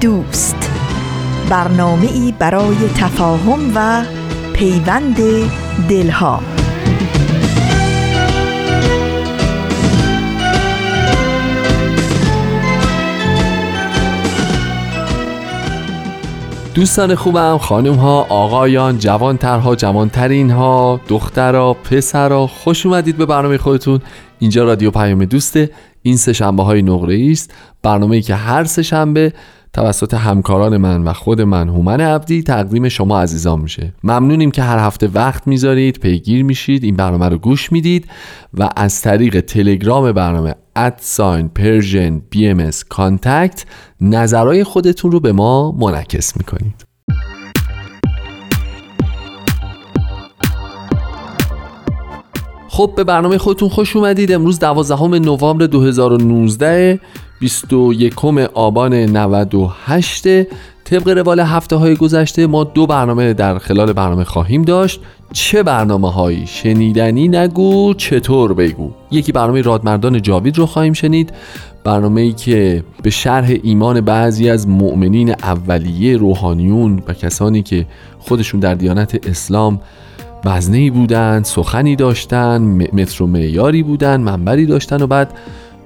دوست، برنامه‌ای برای تفاهم و پیوند دلها. دوستان خوبم، خانم ها، آقایان، جوانترها، جوانترین ها، دخترها، پسرها، خوش اومدید به برنامه خودتون. اینجا رادیو پیام دوسته. این سه شنبه های نقره‌ای است، برنامه‌ای که هر سه شنبه توسط همکاران من و خود من هومن عبدی تقدیم شما عزیزان میشه. ممنونیم که هر هفته وقت میذارید، پیگیر میشید، این برنامه رو گوش میدید و از طریق تلگرام برنامه @PersianBMS نظرهای خودتون رو به ما منعکس میکنید. خب به برنامه خودتون خوش اومدید. امروز 12 نوامبر 2019، 21 آبان 98. طبق روال هفته های گذشته ما دو برنامه در خلال برنامه خواهیم داشت. چه برنامه هایی؟ شنیدنی نگو چطور بگو. یکی برنامه رادمردان جاوید رو خواهیم شنید، برنامه‌ای که به شرح ایمان بعضی از مؤمنین اولیه، روحانیون و کسانی که خودشون در دیانت اسلام وزنه‌ای بودن، سخنی داشتن، متر و معیاری بودن، منبری داشتن و بعد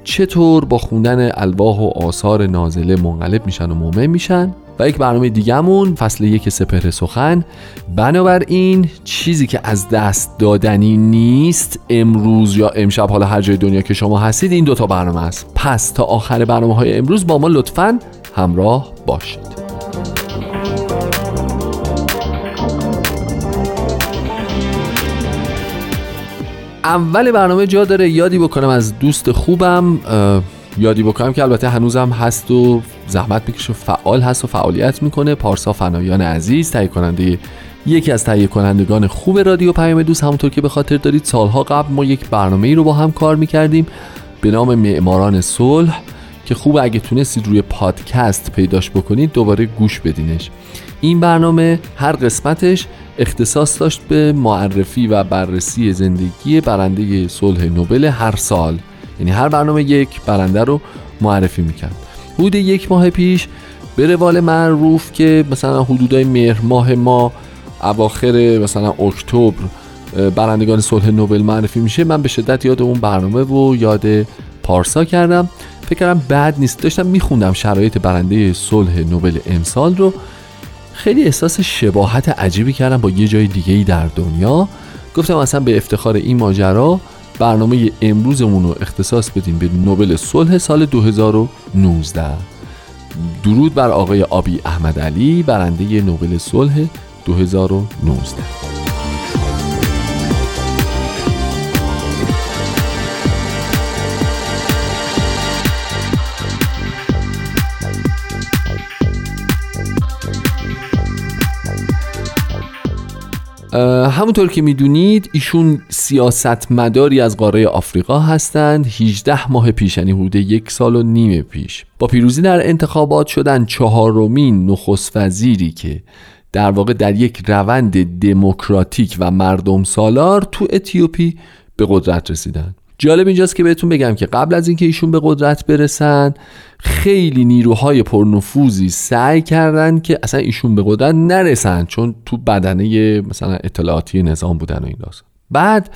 چطور با خوندن الواح و آثار نازله منقلب میشن و مؤمن میشن. و یک برنامه دیگه‌مون فصل 1 سپهر سخن. بنابراین چیزی که از دست دادنی نیست، امروز یا امشب، حالا هر جای دنیا که شما هستید، این دوتا برنامه است. پس تا آخر برنامه‌های امروز با ما لطفاً همراه باشید. اول برنامه جا داره یادی بکنم از دوست خوبم، یادی بکنم که البته هنوزم هست و زحمت میکشه، فعال هست و فعالیت میکنه. پارسا فنایان عزیز، تهیه کننده، یکی از تهیه کنندگان خوب رادیو پیام دوست. همونطور که به خاطر دارید سالها قبل ما یک برنامه‌ای رو با هم کار میکردیم به نام معماران صلح که خوب اگه تونستید روی پادکست پیداش بکنید دوباره گوش بدینش. این برنامه هر قسمتش اختصاص داشت به معرفی و بررسی زندگی برنده صلح نوبل هر سال، یعنی هر برنامه یک برنده رو معرفی میکرد. حدود یک ماه پیش به روال معروف که مثلا حدودای مهر ماه ما اواخر مثلا اکتبر برندگان صلح نوبل معرفی میشه، من به شدت یاد اون برنامه و یاد پارسا کردم. فکر کردم بد نیست. داشتم میخوندم شرایط برنده صلح نوبل امسال رو، خیلی احساس شباهت عجیبی کردم با یه جای دیگه‌ای در دنیا. گفتم اصلا به افتخار این ماجرا برنامه امروزمون رو اختصاص بدیم به نوبل صلح سال 2019. درود بر آقای آبیی احمد علی، برنده نوبل صلح 2019. همونطور که میدونید ایشون سیاستمداری از قاره آفریقا هستند. 18 ماه پیش، یعنی حدود 1.5 سال پیش، با پیروزی در انتخابات شدن 4مین نخست وزیری که در واقع در یک روند دموکراتیک و مردم سالار تو اتیوپی به قدرت رسیدن. جالب اینجاست که بهتون بگم که قبل از اینکه ایشون به قدرت برسن خیلی نیروهای پرنفوذی سعی کردن که اصلا ایشون به قدرت نرسن، چون تو بدنه مثلا اطلاعاتی نظام بودن و این داستان. بعد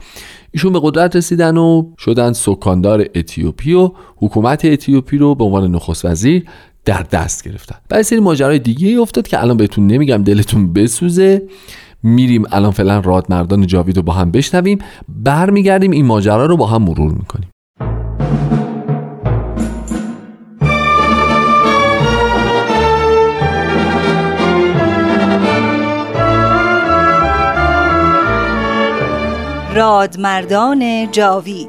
ایشون به قدرت رسیدن و شدن سکاندار اتیوپی و حکومت اتیوپی رو به عنوان نخست وزیر در دست گرفتن. بعد سری ماجرای دیگه افتاد که الان بهتون نمیگم، دلتون بسوزه. میریم الان فعلا رادمردان جاوید رو با هم بشنویم، برمیگردیم این ماجرا رو با هم مرور میکنیم. رادمردان جاوید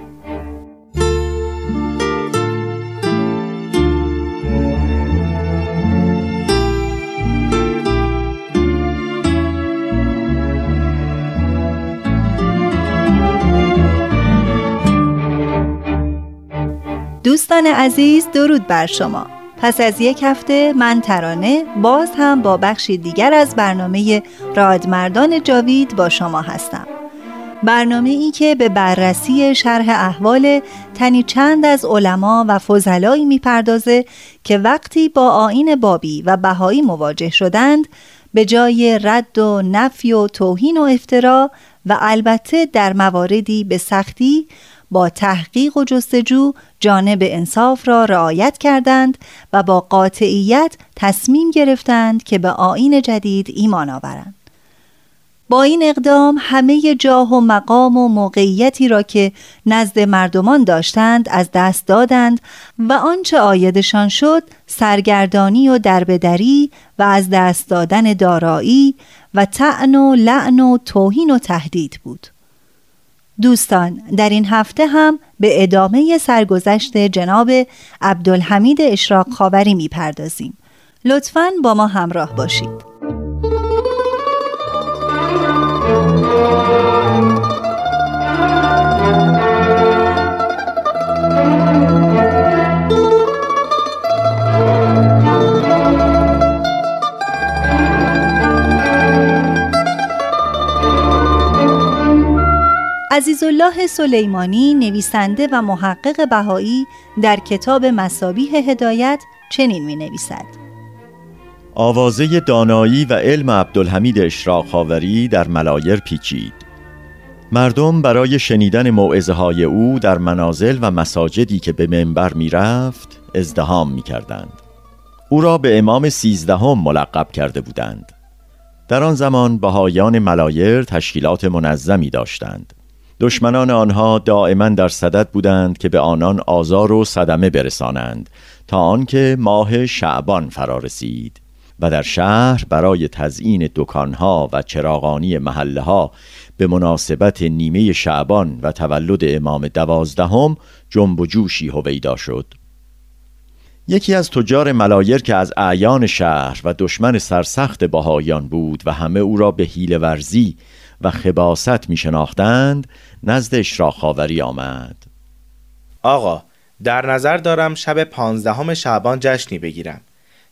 دوستان عزیز، درود بر شما. پس از یک هفته من ترانه باز هم با بخشی دیگر از برنامه رادمردان جاوید با شما هستم. برنامه ای که به بررسی شرح احوال تنی چند از علما و فضلایی میپردازه که وقتی با آیین بابی و بهایی مواجه شدند، به جای رد و نفی و توهین و افترا و البته در مواردی به سختی با تحقیق و جستجو جانب انصاف را رعایت کردند و با قاطعیت تصمیم گرفتند که به آیین جدید ایمان آورند. با این اقدام همه جاه و مقام و موقعیتی را که نزد مردمان داشتند از دست دادند و آنچه عایدشان شد سرگردانی و دربدری و از دست دادن دارایی و طعن و لعن و توهین و تهدید بود. دوستان، در این هفته هم به ادامه سرگذشت جناب عبدالحمید اشراق خاوری می‌پردازیم. لطفاً با ما همراه باشید. عزیزالله سلیمانی، نویسنده و محقق بهایی، در کتاب مصابیح هدایت چنین می نویسد: آوازه دانایی و علم عبدالحمید اشراق خاوری در ملایر پیچید. مردم برای شنیدن موعظه های او در منازل و مساجدی که به منبر می رفت ازدحام می کردند. او را به امام 13 ملقب کرده بودند. در آن زمان بهایان ملایر تشکیلات منظمی داشتند. دشمنان آنها دائما در صدد بودند که به آنان آزار و صدمه برسانند، تا آنکه ماه شعبان فرا رسید و در شهر برای تزیین دکانها و چراغانی محله‌ها به مناسبت نیمه شعبان و تولد امام 12 جنب و جوشی هویدا شد. یکی از تجار ملایر که از اعیان شهر و دشمن سرسخت بهائیان بود و همه او را به حیله ورزی و خباست می شناختند، نزد اشراق خاوری آمد. آقا، در نظر دارم شب 15 شعبان جشنی بگیرم.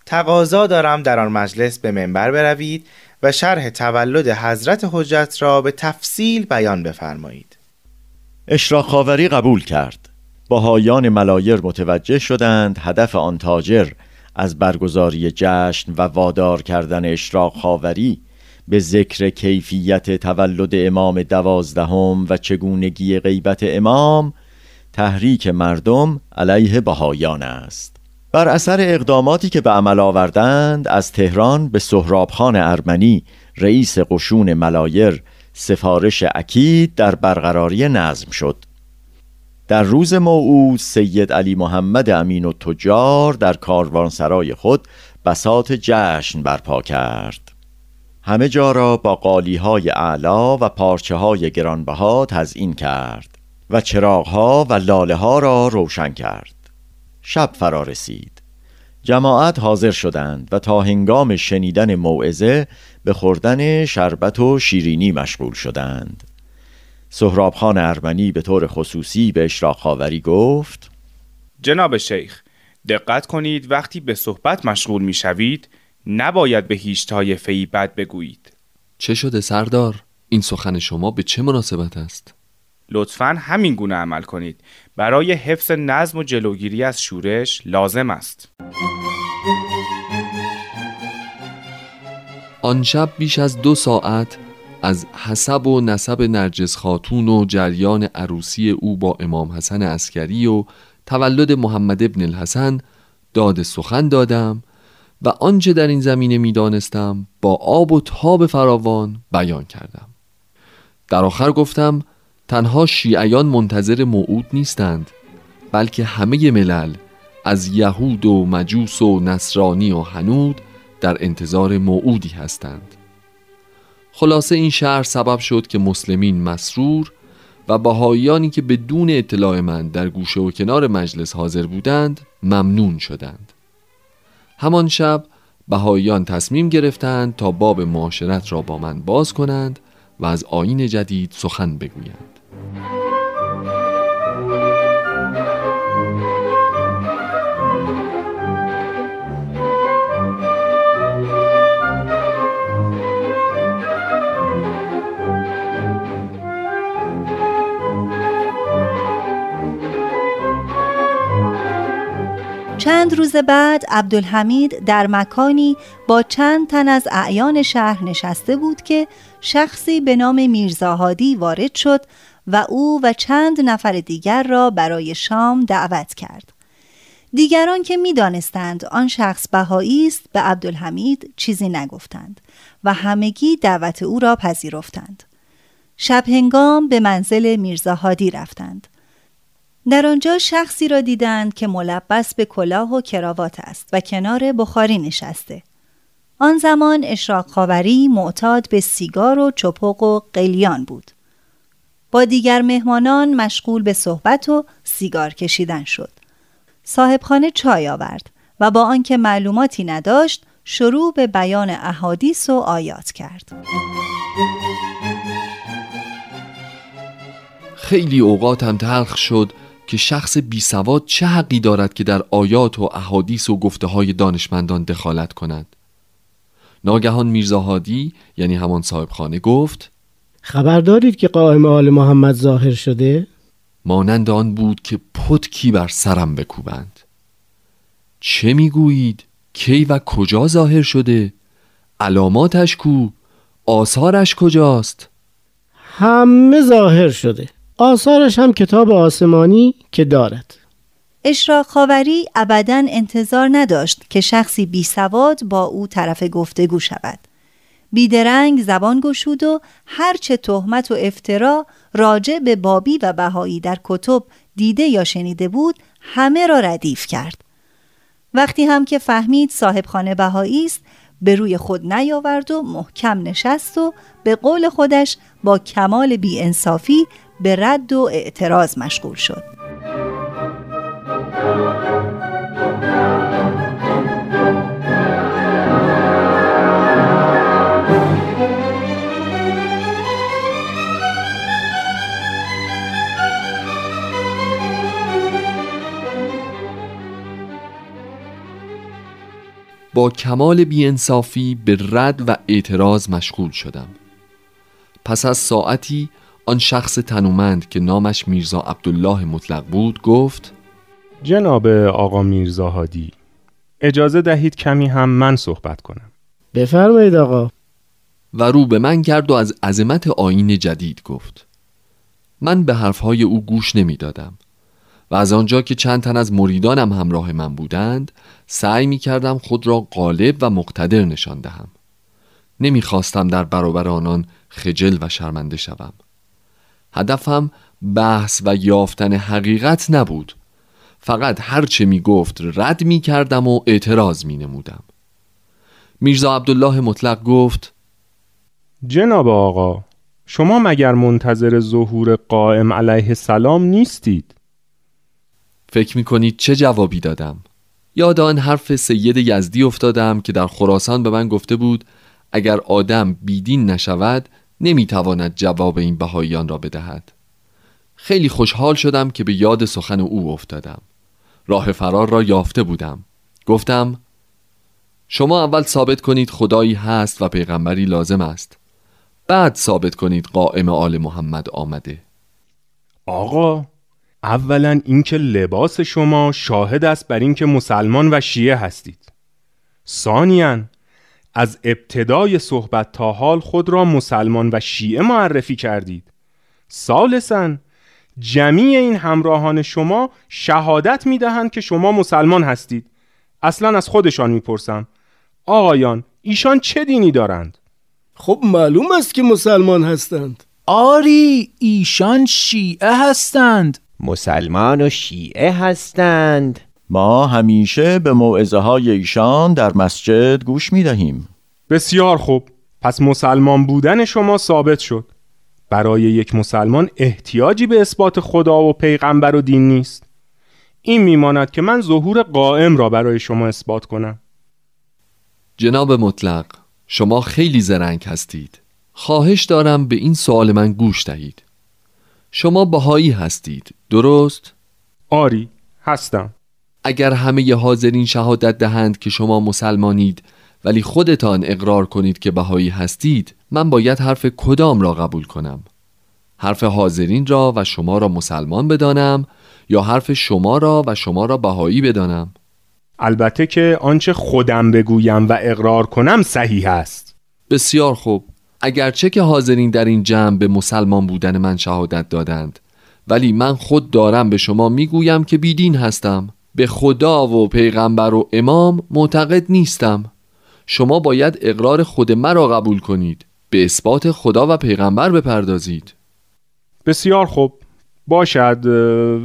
تقاضا دارم در آن مجلس به منبر بروید و شرح تولد حضرت حجت را به تفصیل بیان بفرمایید. اشراق خاوری قبول کرد. بهائیان ملایر متوجه شدند هدف آن تاجر از برگزاری جشن و وادار کردن اشراق خاوری به ذکر کیفیت تولد امام 12 و چگونگی غیبت امام تحریک مردم علیه بهائیان است. بر اثر اقداماتی که به عمل آوردند، از تهران به سهراب خان ارمنی، رئیس قشون ملایر، سفارش اکید در برقراری نظم شد. در روز موعود سید علی محمد امین التجار در کاروانسرای خود بساط جشن برپا کرد. همه جا را با قالی‌های اعلا و پارچه‌های گرانبها تزیین کرد و چراغ‌ها و لاله‌ها را روشن کرد. شب فرا رسید. جماعت حاضر شدند و تا هنگام شنیدن موعظه به خوردن شربت و شیرینی مشغول شدند. سهراب خان ارمنی به طور خصوصی به اشراق خاوری گفت: جناب شیخ، دقت کنید وقتی به صحبت مشغول می‌شوید نباید به هیچ طایفه‌ای بد بگویید. چه شده سردار؟ این سخن شما به چه مناسبت است؟ لطفاً همین گونه عمل کنید. برای حفظ نظم و جلوگیری از شورش لازم است. آن شب بیش از 2 ساعت از حسب و نسب نرجس خاتون و جریان عروسی او با امام حسن عسکری و تولد محمد ابن الحسن داد سخن دادم و آنچه در این زمینه می دانستم با آب و تاب فراوان بیان کردم. در آخر گفتم تنها شیعیان منتظر موعود نیستند، بلکه همه ملل از یهود و مجوس و نصرانی و هنود در انتظار موعودی هستند. خلاصه این شعر سبب شد که مسلمین مسرور و بهائیانی که بدون اطلاع من در گوشه و کنار مجلس حاضر بودند ممنون شدند. همان شب بهائیان تصمیم گرفتند تا باب معاشرت را با من باز کنند و از آیین جدید سخن بگویند. چند روز بعد عبدالحمید در مکانی با چند تن از اعیان شهر نشسته بود که شخصی به نام میرزا هادی وارد شد و او و چند نفر دیگر را برای شام دعوت کرد. دیگران که می دانستند آن شخص بهایی است به عبدالحمید چیزی نگفتند و همگی دعوت او را پذیرفتند. شب هنگام به منزل میرزا هادی رفتند. در آنجا شخصی را دیدند که ملبس به کلاه و کراوات است و کنار بخاری نشسته. آن زمان اشراق خاوری معتاد به سیگار و چپق و قلیان بود. با دیگر مهمانان مشغول به صحبت و سیگار کشیدن شد. صاحبخانه چای آورد و با آنکه معلوماتی نداشت شروع به بیان احادیث و آیات کرد. خیلی اوقاتم تلخ شد که شخص بیسواد چه حقی دارد که در آیات و احادیث و گفته‌های دانشمندان دخالت کند. ناگهان میرزا هادی یعنی همان صاحبخانه گفت: خبر دارید که قائم آل محمد ظاهر شده؟ مانند آن بود که پتکی بر سرم بکوبند. چه میگویید؟ کی و کجا ظاهر شده؟ علاماتش کو؟ آثارش کجاست؟ همه ظاهر شده، آثارش هم کتاب آسمانی که دارد. اشراق خاوری ابداً انتظار نداشت که شخصی بی سواد با او طرف گفتگو شود. بیدرنگ زبان گشود و هرچه تهمت و افترا راجع به بابی و بهایی در کتب دیده یا شنیده بود همه را ردیف کرد. وقتی هم که فهمید صاحبخانه بهایی است به روی خود نیاورد و محکم نشست و به قول خودش با کمال بی انصافی به رد و اعتراض مشغول شد. با کمال بی‌انصافی به رد و اعتراض مشغول شدم. پس از ساعتی آن شخص تنومند که نامش میرزا عبدالله مطلق بود گفت: جناب آقا میرزا هادی، اجازه دهید کمی هم من صحبت کنم. بفرمایید آقا. و رو به من کرد و از عظمت آیین جدید گفت. من به حرفهای او گوش نمی دادم و از آنجا که چند تن از مریدانم همراه من بودند سعی می کردم خود را غالب و مقتدر نشان دهم. نمی خواستم در برابر آنان خجل و شرمنده شوم. هدفم بحث و یافتن حقیقت نبود، فقط هرچه می گفت رد می کردم و اعتراض می نمودم. میرزا عبدالله مطلق گفت: جناب آقا، شما مگر منتظر ظهور قائم علیه السلام نیستید؟ فکر می کنید چه جوابی دادم؟ یاد آن حرف سید یزدی افتادم که در خراسان به من گفته بود اگر آدم بیدین نشود نمیتواند جواب این بهائیان را بدهد. خیلی خوشحال شدم که به یاد سخن او افتادم. راه فرار را یافته بودم. گفتم: شما اول ثابت کنید خدایی هست و پیغمبری لازم است، بعد ثابت کنید قائم آل محمد آمده. آقا، اولا اینکه لباس شما شاهد است بر اینکه مسلمان و شیعه هستید. ثانیاً از ابتدای صحبت تا حال خود را مسلمان و شیعه معرفی کردید. ثالثاً جمیع این همراهان شما شهادت می‌دهند که شما مسلمان هستید. اصلاً از خودشان می‌پرسم آقایان ایشان چه دینی دارند؟ خب معلوم است که مسلمان هستند. آری ایشان شیعه هستند. مسلمان و شیعه هستند. ما همیشه به موعظه های ایشان در مسجد گوش می دهیم. بسیار خوب. پس مسلمان بودن شما ثابت شد. برای یک مسلمان احتیاجی به اثبات خدا و پیغمبر و دین نیست. این می ماند که من ظهور قائم را برای شما اثبات کنم. جناب مطلق، شما خیلی زرنگ هستید. خواهش دارم به این سوال من گوش دهید. شما بهایی هستید، درست؟ آری، هستم. اگر همه حاضرین شهادت دهند که شما مسلمانید ولی خودتان اقرار کنید که بهایی هستید، من باید حرف کدام را قبول کنم؟ حرف حاضرین را و شما را مسلمان بدانم یا حرف شما را و شما را بهایی بدانم؟ البته که آنچه خودم بگویم و اقرار کنم صحیح است. بسیار خوب. اگرچه که حاضرین در این جمع به مسلمان بودن من شهادت دادند، ولی من خود دارم به شما میگویم که بیدین هستم. به خدا و پیغمبر و امام معتقد نیستم. شما باید اقرار خود مرا قبول کنید. به اثبات خدا و پیغمبر بپردازید. بسیار خوب. باشد،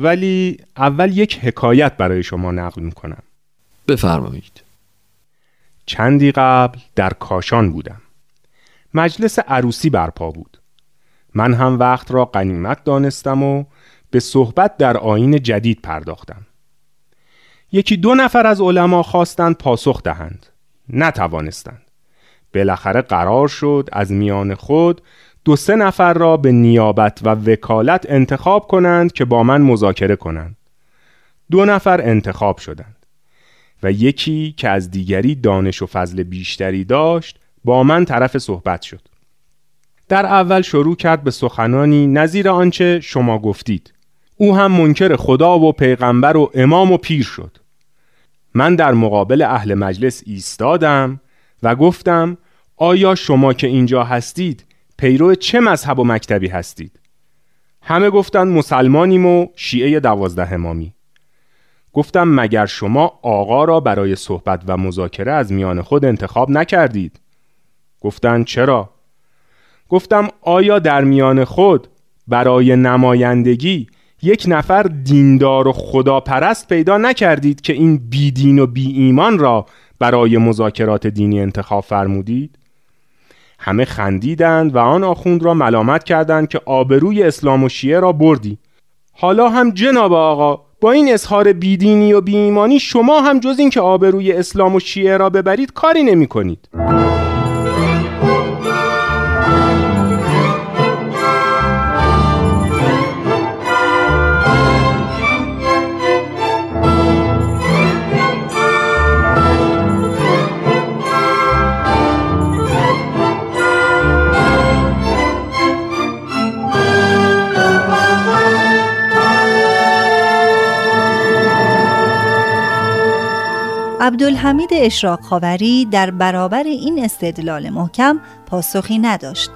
ولی اول یک حکایت برای شما نقل میکنم. بفرمایید. چندی قبل در کاشان بودم. مجلس عروسی برپا بود. من هم وقت را غنیمت دانستم و به صحبت در آیین جدید پرداختم. یکی دو نفر از علما خواستند پاسخ دهند. نتوانستند. بالاخره قرار شد از میان خود دو سه نفر را به نیابت و وکالت انتخاب کنند که با من مذاکره کنند. دو نفر انتخاب شدند و یکی که از دیگری دانش و فضل بیشتری داشت با من طرف صحبت شد. در اول شروع کرد به سخنانی نظیر آنچه شما گفتید. او هم منکر خدا و پیغمبر و امام و پیر شد. من در مقابل اهل مجلس ایستادم و گفتم آیا شما که اینجا هستید پیرو چه مذهب و مکتبی هستید؟ همه گفتند مسلمانیم و شیعه 12 امامی. گفتم مگر شما آقا را برای صحبت و مذاکره از میان خود انتخاب نکردید؟ گفتند چرا؟ گفتم آیا در میان خود برای نمایندگی یک نفر دیندار و خداپرست پیدا نکردید که این بی دین و بی ایمان را برای مذاکرات دینی انتخاب فرمودید؟ همه خندیدند و آن آخوند را ملامت کردند که آبروی اسلام و شیعه را بردی. حالا هم جناب آقا با این اظهار بی دینی و بی ایمانی شما هم جز این که آبروی اسلام و شیعه را ببرید کاری نمی کنید. عبدالحمید اشراق خاوری در برابر این استدلال محکم پاسخی نداشت،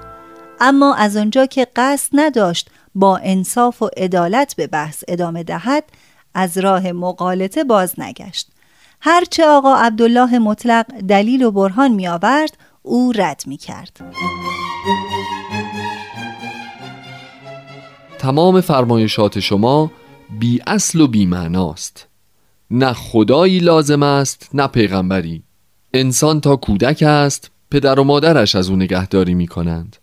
اما از آنجا که قصد نداشت با انصاف و عدالت به بحث ادامه دهد، از راه مغالطه باز نگشت. هرچه آقا عبدالله مطلق دلیل و برهان می آورد او رد می کرد. تمام فرمایشات شما بی اصل و بی معناست. نه خدایی لازم است نه پیغمبری. انسان تا کودک است پدر و مادرش از او نگهداری می کنند.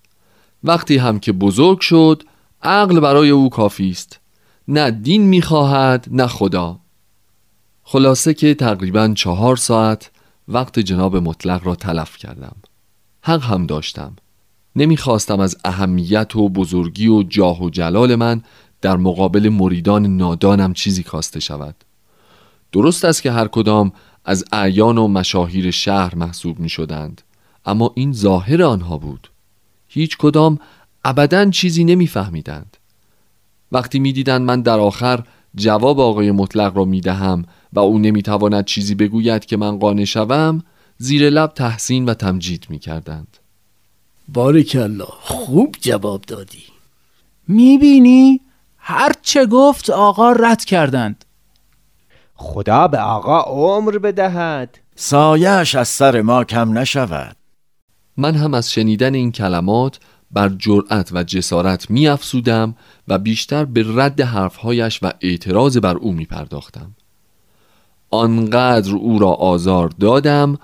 وقتی هم که بزرگ شد عقل برای او کافی است. نه دین می خواهد نه خدا. خلاصه که تقریباً 4 ساعت وقت جناب مطلق را تلف کردم. حق هم داشتم. نمی خواستم از اهمیت و بزرگی و جاه و جلال من در مقابل مریدان نادانم چیزی کاسته شود. درست است که هر کدام از اعیان و مشاهیر شهر محسوب می شدند، اما این ظاهر آنها بود. هیچ کدام ابداً چیزی نمی فهمیدند. وقتی می دیدند من در آخر جواب آقای مطلق را می دهم و او نمی تواند چیزی بگوید که من قانع شوم، زیر لب تحسین و تمجید می کردند. بارکالله، خوب جواب دادی. میبینی؟ هر چه گفت آقا رد کردند. خدا به آقا عمر بدهد، سایه‌اش از سر ما کم نشود. من هم از شنیدن این کلمات بر جرأت و جسارت می افسودم و بیشتر به رد حرفهایش و اعتراض بر او می پرداختم. آنقدر او را آزار دادم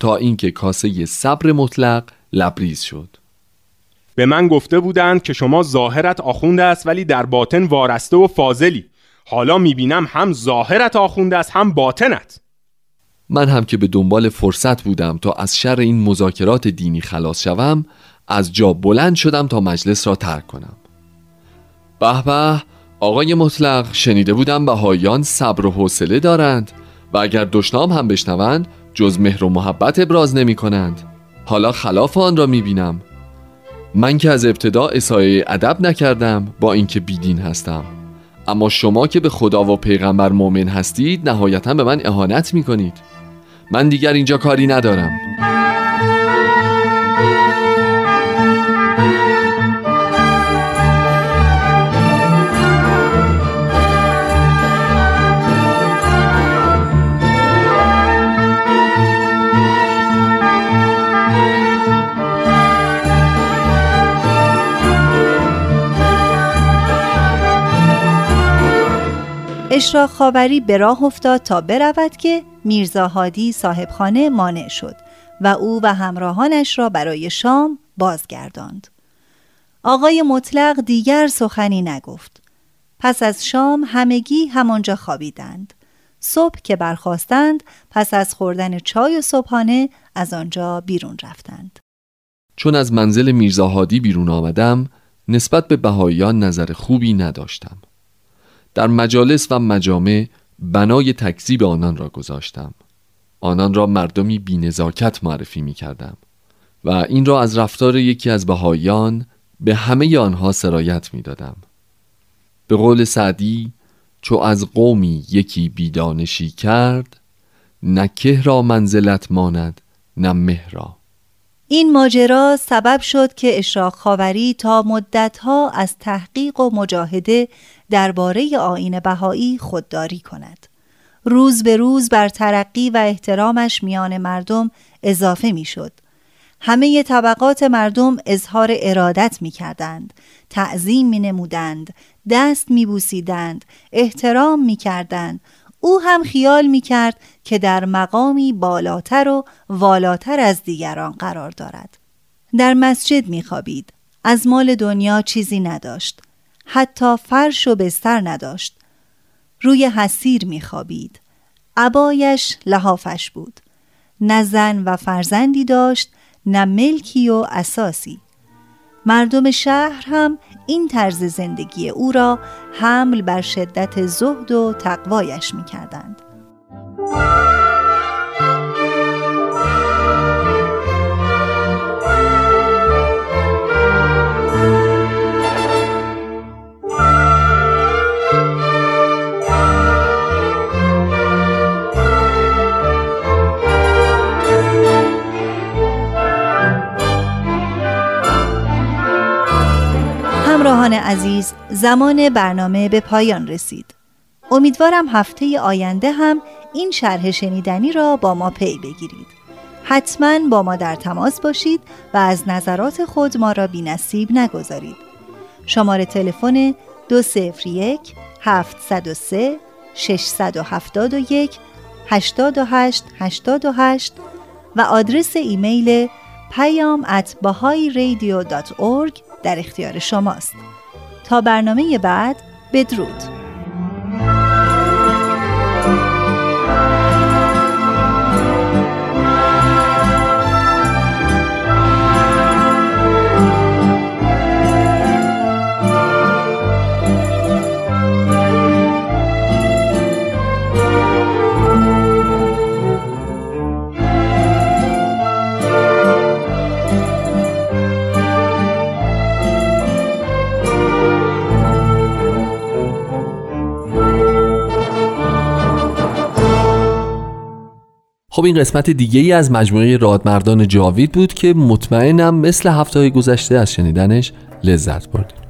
تا اینکه کاسه صبر مطلق لبریز شد. به من گفته بودند که شما ظاهرت آخوند است ولی در باطن وارسته و فاضلی. حالا میبینم هم ظاهرت آخوند است هم باطنت. من هم که به دنبال فرصت بودم تا از شر این مذاکرات دینی خلاص شوم، از جا بلند شدم تا مجلس را ترک کنم. به به، آقای مطلق، شنیده بودم بهائیان صبر و حوصله دارند و اگر دشنام هم بشنوند جز مهر و محبت ابراز نمی کنند. حالا خلاف آن را میبینم. من که از ابتدا اسایه ادب نکردم با اینکه بیدین هستم، اما شما که به خدا و پیغمبر مؤمن هستید نهایتاً به من اهانت میکنید. من دیگر اینجا کاری ندارم. اشراق خاوری به راه افتاد تا برود که میرزا هادی صاحب خانه مانع شد و او و همراهانش را برای شام بازگرداند. آقای مطلق دیگر سخنی نگفت. پس از شام همگی همانجا خوابیدند. صبح که برخاستند، پس از خوردن چای و صبحانه از آنجا بیرون رفتند. چون از منزل میرزا هادی بیرون آمدم، نسبت به بهائیان نظر خوبی نداشتم. در مجالس و مجامع بنای تکذیب آنان را گذاشتم. آنان را مردمی بی‌نزاکت معرفی می کردم و این را از رفتار یکی از بهائیان به همه آنها سرایت می دادم. به قول سعدی، چو از قومی یکی بیدانشی کرد، نه که را منزلت ماند نه مه را. این ماجرا سبب شد که اشراق خاوری تا مدتها از تحقیق و مجاهده درباره آیین بهایی خودداری کند. روز به روز بر ترقی و احترامش میان مردم اضافه می شد. همه طبقات مردم اظهار ارادت می کردند، تعظیم می نمودند، دست می بوسیدند، احترام می کردند. او هم خیال می کرد که در مقامی بالاتر و والاتر از دیگران قرار دارد. در مسجد می خوابید. از مال دنیا چیزی نداشت. حتی فرش و بستر نداشت. روی حصیر می خوابید. عبایش لحافش بود. نه زن و فرزندی داشت، نه ملکی و اساسی. مردم شهر هم این طرز زندگی او را حمل بر شدت زهد و تقوایش می کردند. همراهان عزیز، زمان برنامه به پایان رسید. امیدوارم هفته آینده هم این شرح شنیدنی را با ما پی بگیرید. حتما با ما در تماس باشید و از نظرات خود ما را بی‌نصیب نگذارید. شماره تلفن 201-703-671-8888 و آدرس ایمیل payam@bahayiradio.org در اختیار شماست. تا برنامه بعد، بدرود. خب این قسمت دیگه ای از مجموعه رادمردان جاوید بود که مطمئنم مثل هفته‌های گذشته از شنیدنش لذت بردید.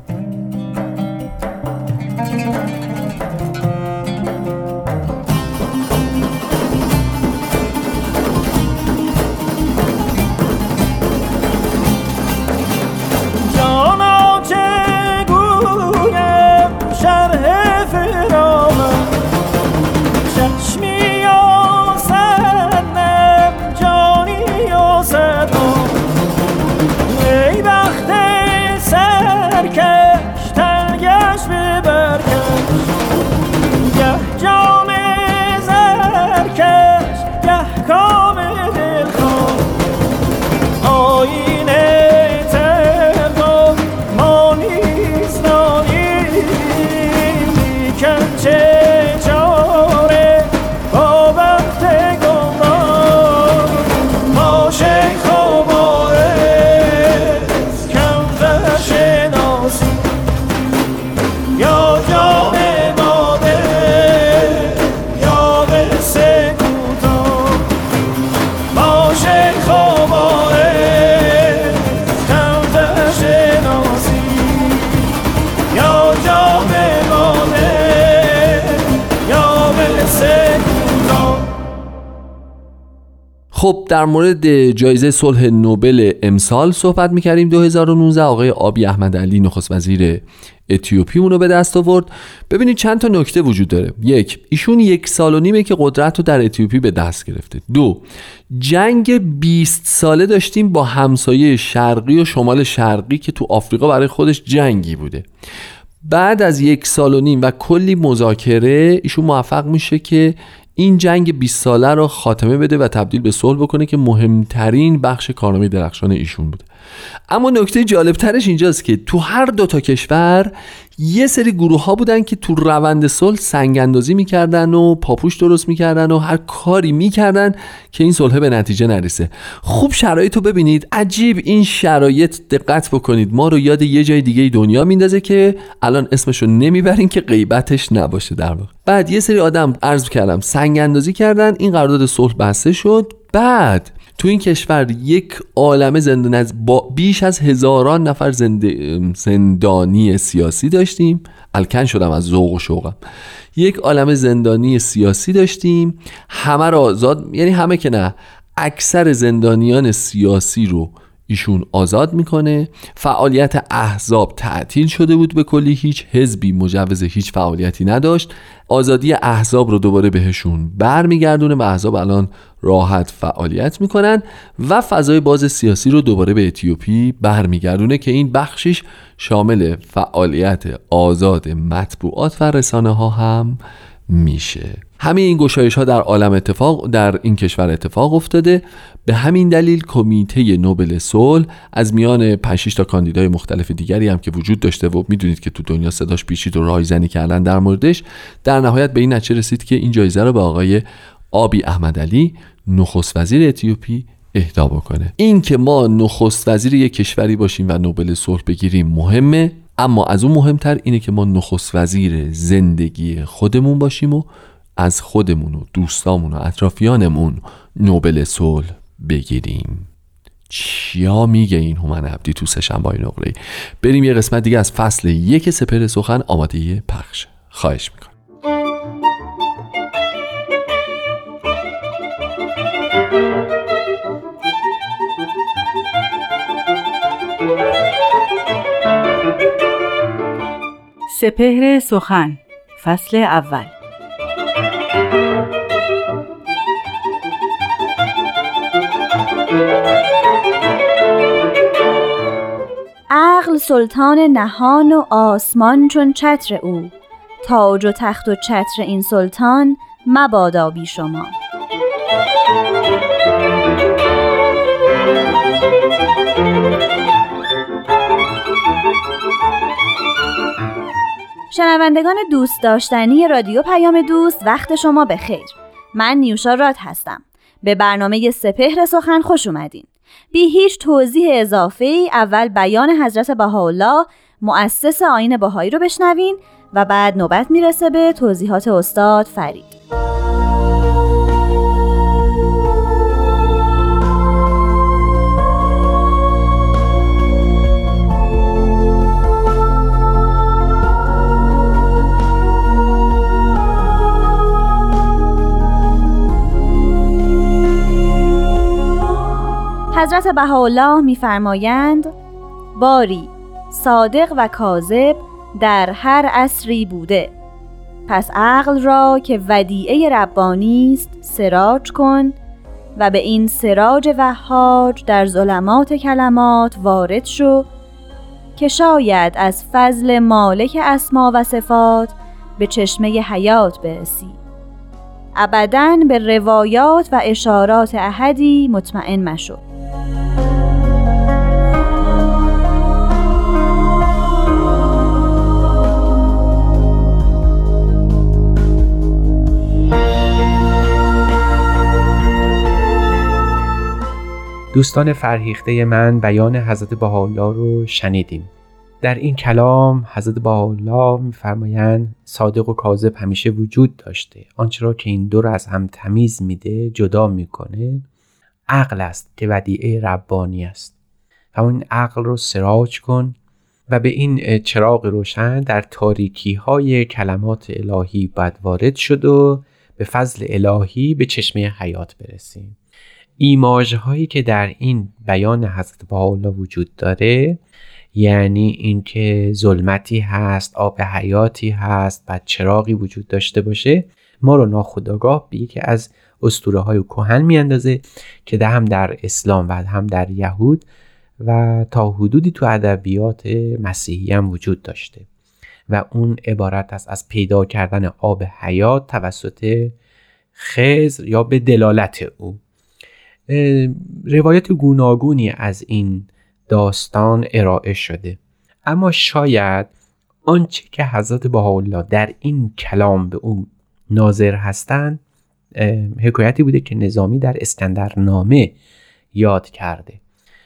خب در مورد جایزه صلح نوبل امسال صحبت می‌کردیم. 2019 آقای آبیی احمد علی نخست وزیر اتیوپی اون رو به دست آورد. ببینید چند تا نکته وجود داره. یک، ایشون 1.5 سال که قدرت رو در اتیوپی به دست گرفته. دو، جنگ 20 ساله داشتیم با همسایه شرقی و شمال شرقی که تو آفریقا برای خودش جنگی بوده. بعد از 1.5 سال و کلی مذاکره ایشون موفق میشه که این جنگ 20 ساله رو خاتمه بده و تبدیل به صلح بکنه که مهمترین بخش کارنامه درخشان ایشون بوده. اما نکته جالبترش اینجاست که تو هر دو تا کشور یه سری گروه ها بودن که تو روند صلح سنگ اندازی میکردن و پاپوش درست میکردن و هر کاری میکردن که این صلح به نتیجه نرسه. خوب شرایط رو ببینید. عجیب این شرایط، دقت بکنید، ما رو یاد یه جای دیگه دنیا میندازه که الان اسمش رو نمیبریم که غیبتش نباشه در واقع. بعد یه سری آدم عرض کردم سنگ اندازی کردن، این قرارداد صلح بسته شد. بعد تو این کشور یک عالمه زندان، بیش از 1000 نفر زندانی سیاسی داشتیم. الکن شدم از ذوق و شوقم. یک عالمه زندانی سیاسی داشتیم، همه رو آزاد، یعنی همه که نه، اکثر زندانیان سیاسی رو ایشون آزاد میکنه. فعالیت احزاب تعطیل شده بود به کلی، هیچ حزبی مجوز هیچ فعالیتی نداشت. آزادی احزاب رو دوباره بهشون برمیگردونه و احزاب الان راحت فعالیت میکنن و فضای باز سیاسی رو دوباره به اتیوپی برمیگردونه که این بخشش شامل فعالیت آزاد مطبوعات و رسانه ها هم میشه. همین این گشایش ها در عالم اتفاق در این کشور اتفاق افتاده. به همین دلیل کمیته نوبل صلح از میان 5-6 تا کاندیدای مختلف دیگری هم که وجود داشته و میدونید که تو دنیا صداش پیچید و رایزنی کردن در موردش، در نهایت به این نتیجه رسید که این جایزه رو به آقای آبیی احمد علی نخست وزیر اتیوپی اهدا بکنه. این که ما نخست وزیر یک کشوری باشیم و نوبل صلح بگیریم مهمه، اما از اون مهمتر اینه که ما نخست وزیر زندگی خودمون باشیم و از خودمون و دوستامون و اطرافیانمون نوبل صلح بگیریم. چیا میگه این هومن عبدی تو سه‌شنبه‌های نقره‌ای؟ بریم یه قسمت دیگه از فصل 1 سپهر سخن آماده پخش. خواهش میکنم. سپهر سخن فصل اول. عقل سلطان نهان و آسمان چون چتر او، تاج و تخت و چتر این سلطان مبادا بی شما. شنوندگان دوست داشتنی رادیو پیام دوست، وقت شما بخیر. من نیوشا رات هستم. به برنامه سپهر سخن خوش اومدین. بی هیچ توضیح اضافه‌ای اول بیان حضرت بهاءالله مؤسس آیین بهایی رو بشنوین و بعد نوبت میرسه به توضیحات استاد فرید. حضرت بهاءالله می‌فرمایند: باری صادق و کاذب در هر عصری بوده، پس عقل را که ودیعه ربانی است سراج کن و به این سراج وهاج در ظلمات کلمات وارد شو که شاید از فضل مالک اسما و صفات به چشمه حیات برسی. ابداً به روایات و اشارات احدی مطمئن مشو. دوستان فرهیخته من، بیان حضرت بهاءالله رو شنیدیم. در این کلام حضرت بهاءالله می‌فرمایند صادق و کاذب همیشه وجود داشته. آنچه را که این دو را از هم تمیز میده، جدا میکنه، عقل است که ودیعه ربانی است. همون عقل رو سراج کن و به این چراغ روشن در تاریکی‌های کلمات الهی باید وارد شد و به فضل الهی به چشمه حیات برسیم. ایماژهایی که در این بیان حضرت بهاءالله وجود داره، یعنی اینکه ظلمتی هست، آب حیاتی هست، بعد چراغی وجود داشته باشه، ما رو ناخودآگاه به یکی از اسطوره‌های کهن میاندازه که ده هم در اسلام و هم در یهود و تا حدودی تو ادبیات مسیحی هم وجود داشته و اون عبارت است از پیدا کردن آب حیات توسط خضر یا به دلالت او. روایت گوناگونی از این داستان ارائه شده، اما شاید آنچه که حضرت بهاءالله در این کلام به اون ناظر هستند حکایتی بوده که نظامی در اسکندر نامه یاد کرده.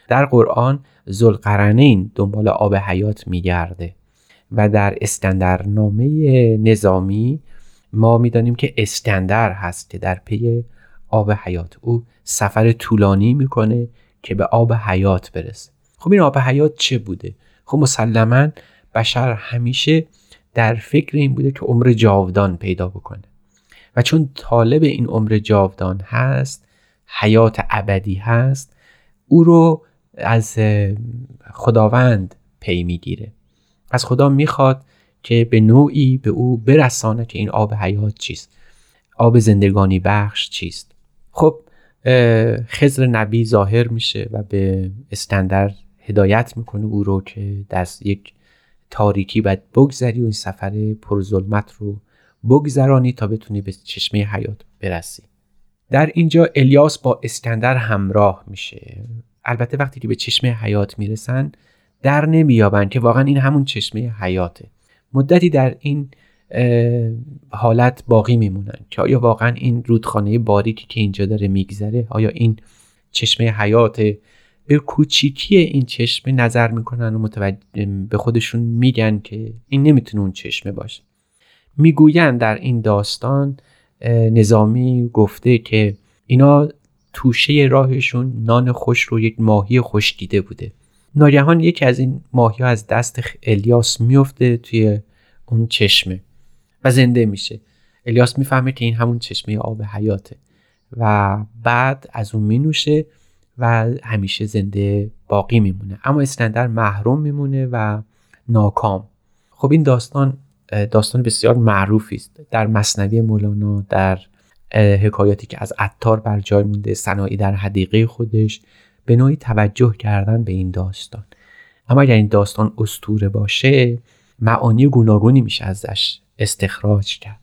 در قرآن ذوالقرنین دنبال آب حیات میگرده و در اسکندر نامه نظامی ما میدانیم که اسکندر هست که در پی آب حیات او سفر طولانی میکنه که به آب حیات برسه. خب این آب حیات چه بوده؟ خب مسلماً بشر همیشه در فکر این بوده که عمر جاودان پیدا بکنه و چون طالب این عمر جاودان هست، حیات ابدی هست، او رو از خداوند پی میگیره. از خدا میخواد که به نوعی به او برسانه که این آب حیات چیست، آب زندگانی بخش چیست. خب خضر نبی ظاهر میشه و به اسکندر هدایت میکنه او رو که در یک تاریکی باید بگذری و این سفر پرظلمت رو بگذرانی تا بتونی به چشمه حیات برسی. در اینجا الیاس با اسکندر همراه میشه. البته وقتی که به چشمه حیات میرسن در نمیابن که واقعا این همون چشمه حیاته. مدتی در این حالت باقی میمونن که آیا واقعا این رودخانه باریکی که اینجا داره میگذره، آیا این چشمه حیاته؟ به کوچیکی این چشمه نظر میکنن و متوجه به خودشون میگن که این نمیتونه اون چشمه باشه. میگوین در این داستان نظامی گفته که اینا توشه راهشون نان خوش رو یک ماهی خوش دیده بوده. ناگهان یکی از این ماهی از دست الیاس میفته توی اون چشمه و زنده میشه. الیاس میفهمه که این همون چشمه آب حیاته و بعد از اون مینوشه و همیشه زنده باقی میمونه، اما اسکندر محروم میمونه و ناکام. خب این داستان بسیار معروفی است. در مثنوی مولانا، در حکایاتی که از عطار بر جای مونده، سنایی در حدیقه خودش به نوعی توجه کردن به این داستان. اما اگر این داستان اسطوره باشه، معانی گوناگونی میشه ازش استخراج کرد.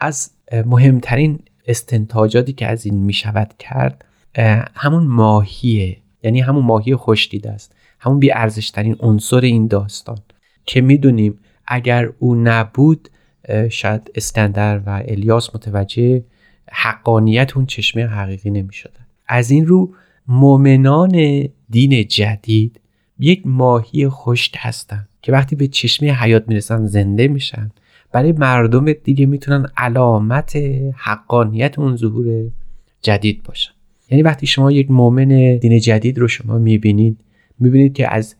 از مهمترین استنتاجاتی که از این میشود کرد، همون ماهیه، یعنی همون ماهی خوشدیده است، همون بی ارزشترین عنصر این داستان که میدونیم اگر او نبود شاید اسکندر و الیاس متوجه حقانیت اون چشمه حقیقی نمیشدن. از این رو مؤمنان دین جدید یک ماهی خشک هستن که وقتی به چشمه حیات میرسن زنده میشن، برای مردم دیگه میتونن علامت حقانیت اون ظهور جدید باشن. یعنی وقتی شما یک مؤمن دین جدید رو شما میبینید که از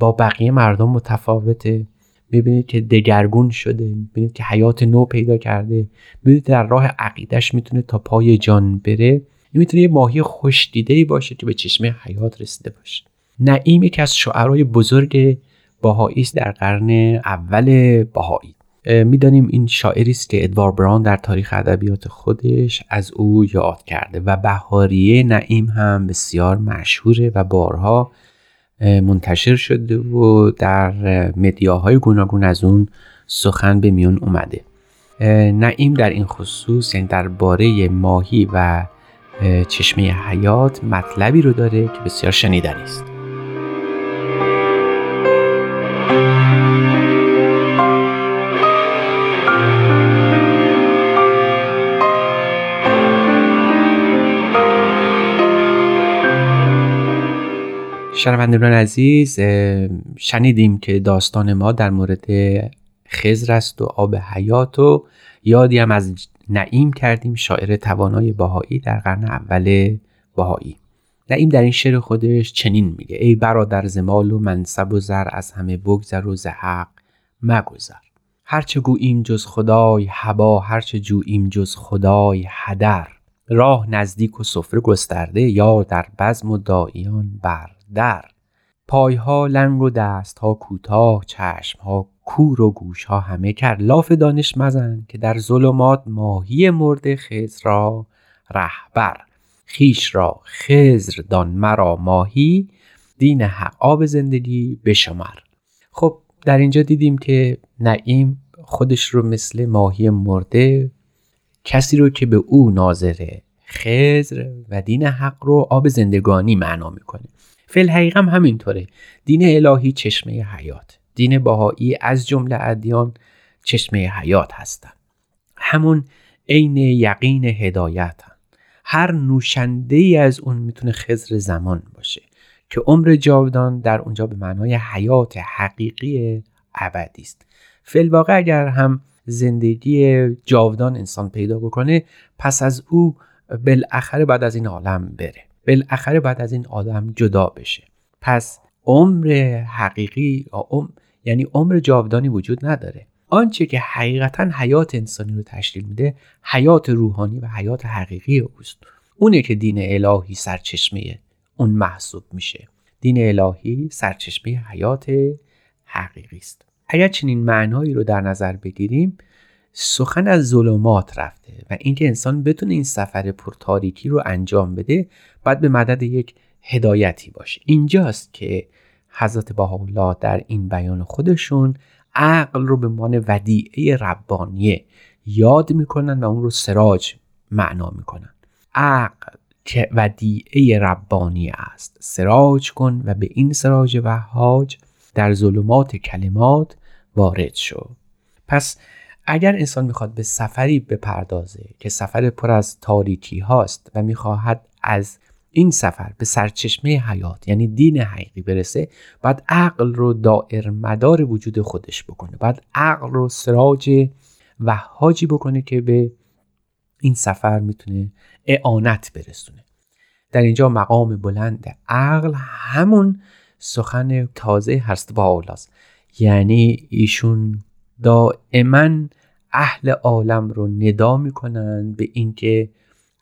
با بقیه مردم متفاوته، میبینید که دگرگون شده، میبینید که حیات نو پیدا کرده، میبینید در راه عقیدهش میتونه تا پای جان بره. این میتونه یه ماهی خوش دیده‌ای باشه که به چشمه حیات رسیده باشه. نعیم یکی از شعرهای بزرگ بهایی است در قرن اول بهایی. میدانیم این شاعری است که ادوار بران در تاریخ ادبیات خودش از او یاد کرده و بهاریه نعیم هم بسیار مشهوره و بارها منتشر شده و در مدیاهای گوناگون از اون سخن به میون اومده. نعیم در این خصوص، یعنی درباره ماهی و چشمه حیات، مطلبی رو داره که بسیار شنیدنی است. شنوندگان عزیز، شنیدیم که داستان ما در مورد خضر است و آب حیات و یادی هم از نعیم کردیم، شاعر توانای بهایی در قرن اول بهایی. نعیم در این شعر خودش چنین میگه: ای برادر ز مال و منصب و زر، از همه بگذر و ز حق مگذر. هرچه گوییم جز خدای هبا، هرچه جوییم جز خدای هدر. راه نزدیک و سفره گسترده، یار در بزم و داعیان بر در. پایها لنگ و دستها کوتاه، چشمها کور و گوشها همه کر. لاف دانش مزن که در ظلمات، ماهی مرده خضر را رهبر. خیش را خضر دان مرا ماهی، دین حق آب زندگی بشمر. خب در اینجا دیدیم که نعیم خودش رو مثل ماهی مرده، کسی رو که به او ناظره، خضر و دین حق رو آب زندگانی معنا میکنه. فی‌الحقیقه هم همینطوره. دین الهی چشمه حیات، دین بهایی از جمله ادیان چشمه حیات هستند، همون عین یقین هدایت هم. هر نوشنده ای از اون میتونه خضر زمان باشه که عمر جاودان در اونجا به معنای حیات حقیقی ابدی است. فی‌الواقع اگر هم زندگی جاودان انسان پیدا بکنه، پس از او بالاخره بعد از این عالم بره، بالاخره بعد از این آدم جدا بشه. پس عمر حقیقی یعنی عمر جاودانی وجود نداره. آنچه که حقیقتاً حیات انسانی رو تشکیل میده، حیات روحانی و حیات حقیقی اوست. اونه که دین الهی سرچشمه اون محسوب میشه. دین الهی سرچشمه حیات حقیقی است. اگر چنین معنایی رو در نظر بگیریم، سخن از ظلمات رفته و اینکه انسان بتونه این سفر پرتاریکی رو انجام بده، بعد به مدد یک هدایتی باشه. اینجاست که حضرت بهاءالله در این بیان خودشون عقل رو به عنوان ودیعه ربانیه یاد میکنن و اون رو سراج معنا میکنن. عقل که ودیعه ربانیه است، سراج کن و به این سراج وهاج در ظلمات کلمات وارد شو. پس اگر انسان میخواد به سفری بپردازه که سفر پر از تاریکی هاست و میخواهد از این سفر به سرچشمه حیات یعنی دین حقیقی برسه، بعد عقل رو دائر مدار وجود خودش بکنه، بعد عقل رو سراج وهاجی بکنه که به این سفر میتونه اعانت برسونه. در اینجا مقام بلند عقل همون سخن تازه هست با اولاس، یعنی ایشون دائما اهل عالم رو ندا میکنن به اینکه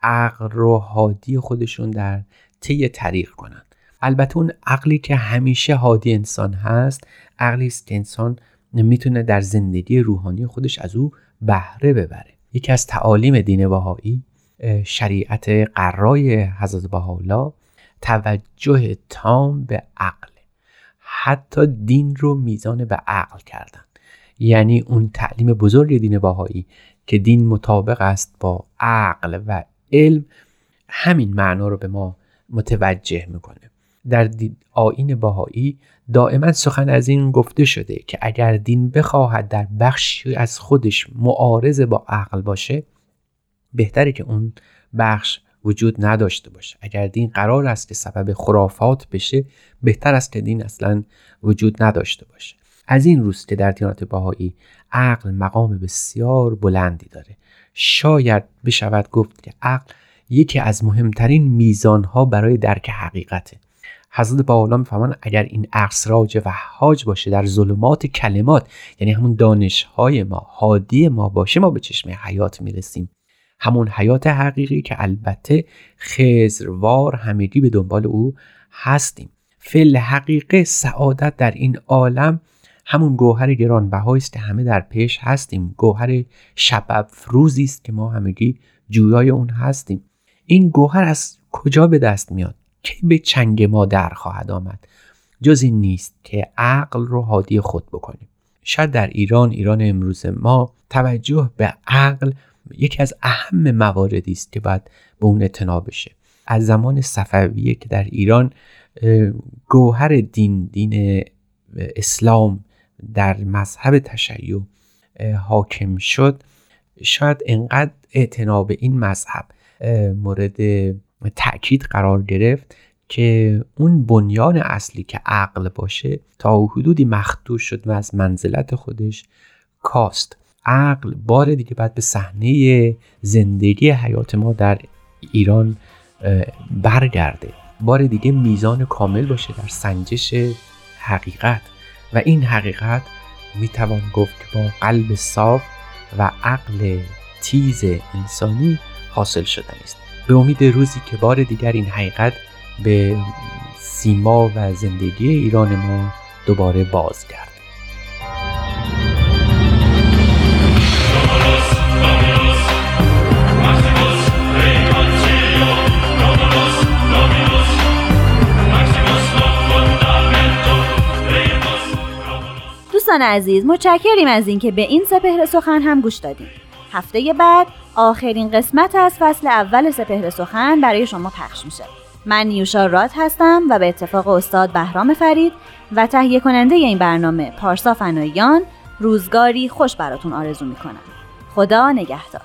عقل رو هادی خودشون در طی طریق کنن. البته اون عقلی که همیشه هادی انسان هست، عقلی است انسان میتونه در زندگی روحانی خودش از او بهره ببره. یکی از تعالیم دین بهایی، شریعت قرای حضرت بهاءالله، توجه تام به عقل. حتی دین رو میزان به عقل کردن، یعنی اون تعلیم بزرگ دین بهایی که دین مطابق است با عقل و علم، همین معنا رو به ما متوجه میکنه. در آیین بهایی دائما سخن از این گفته شده که اگر دین بخواهد در بخشی از خودش معارض با عقل باشه، بهتره که اون بخش وجود نداشته باشه. اگر دین قرار است که سبب خرافات بشه، بهتر است که دین اصلا وجود نداشته باشه. از این روست که در دیانت بهایی عقل مقام بسیار بلندی داره. شاید بشود گفت که عقل یکی از مهمترین میزانها برای درک حقیقته. حضرت بهاءالله میفهمن اگر این عقل سراج وهاج باشه در ظلمات کلمات، یعنی همون دانشهای ما، هادی ما باشه، ما به چشمه حیات میرسیم. همون حیات حقیقی که البته خضروار همگی به دنبال او هستیم. فل حقیقه سعادت در این عالم همون گوهر گرانبهایی است که همه در پیش هستیم، گوهر شب افروزی است که ما همگی جویای اون هستیم. این گوهر از کجا به دست میاد؟ کی به چنگ ما در خواهد آمد؟ جز این نیست که عقل رو هادی خود بکنیم. شاید در ایران امروز ما توجه به عقل یکی از اهم مواردی است که باید به اون اعتنا بشه. از زمان صفویه که در ایران گوهر دین اسلام در مذهب تشیع حاکم شد، شاید انقدر اعتنا به این مذهب مورد تأکید قرار گرفت که اون بنیان اصلی که عقل باشه تا حدودی مخدوش شد و از منزلت خودش کاست. عقل بار دیگه بعد به صحنه زندگی حیات ما در ایران برگرده، بار دیگه میزان کامل باشه در سنجش حقیقت. و این حقیقت میتوان گفت که با قلب صاف و عقل تیز انسانی حاصل شدنی است. به امید روزی که بار دیگر این حقیقت به سیما و زندگی ایران ما دوباره بازگرده. دوستان عزیز، متشکریم از اینکه به این سپهر سخن هم گوش دادیم. هفته بعد آخرین قسمت از فصل اول سپهر سخن برای شما پخش میشه. من نیوشا رات هستم و به اتفاق استاد بهرام فرید و تهیه کننده این برنامه پارسا فنایان روزگاری خوش براتون آرزو میکنم. خدا نگهدار.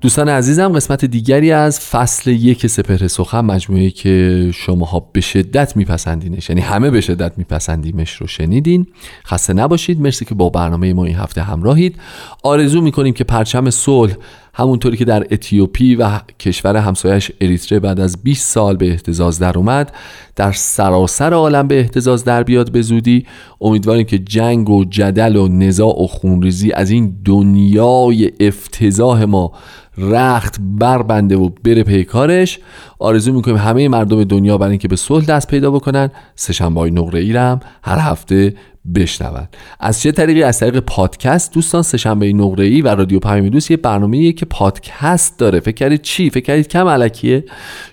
دوستان عزیزم، قسمت دیگری از فصل یک سپهر سخن، مجموعه که شماها به شدت میپسندینش، یعنی همه به شدت میپسندیمش رو شنیدین. خسته نباشید، مرسی که با برنامه ما این هفته همراهید. آرزو میکنیم که پرچم صلح همونطوری که در اتیوپی و کشور همسایش اریتره بعد از 20 سال به اهتزاز در اومد، در سراسر عالم به اهتزاز در بیاد به زودی. امیدواریم که جنگ و جدل و نزاع و خونریزی از این دنیای افتضاح ما رخت بربنده و بره پیکارش. آرزو میکنیم همه مردم دنیا برای اینکه به صلح دست پیدا بکنن، سه‌شنبه‌های نقره‌ای را هم هر هفته بشنون. از چه طریقی؟ از طریق پادکست. دوستان، سه‌شنبه‌های نقره‌ای و رادیو پیام دوست یه برنامه‌ایه که پادکست داره. فکر کردید چی؟ فکر کردید کم الکیه؟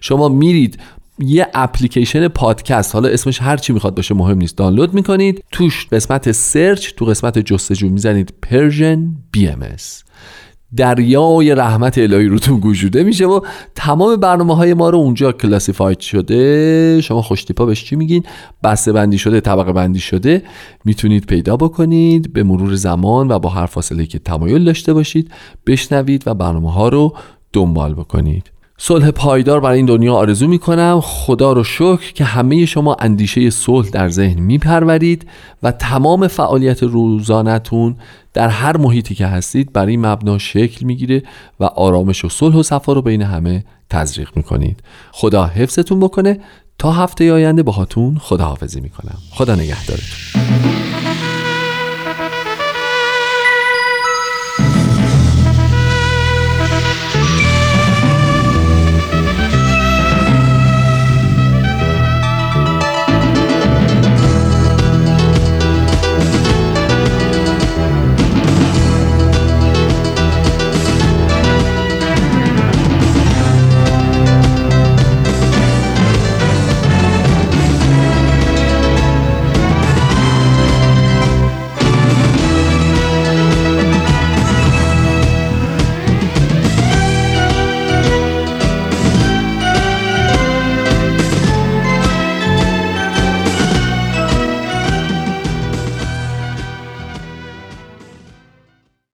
شما میرید یه اپلیکیشن پادکست، حالا اسمش هر چی میخواد باشه مهم نیست، دانلود میکنید، توش قسمت سرچ، تو قسمت جستجو میزنید Persian BMS، دریای رحمت الهی روتون گشوده میشه و تمام برنامه‌های ما رو اونجا کلاسیفاید شده، شما خوشتیپا بهش چی میگین، بسته بندی شده، طبقه بندی شده، میتونید پیدا بکنید، به مرور زمان و با هر فاصله که تمایل داشته باشید بشنوید و برنامه‌ها رو دنبال بکنید. صلح پایدار برای این دنیا آرزو میکنم. خدا رو شکر که همه شما اندیشه صلح در ذهن میپرورید و تمام فعالیت روزانه‌تون در هر محیطی که هستید برای این مبنا شکل میگیره و آرامش و صلح و صفا رو بین همه تزریق میکنید. خدا حفظتون بکنه. تا هفته آینده باهاتون خداحافظی میکنم. خدا نگهدارتون.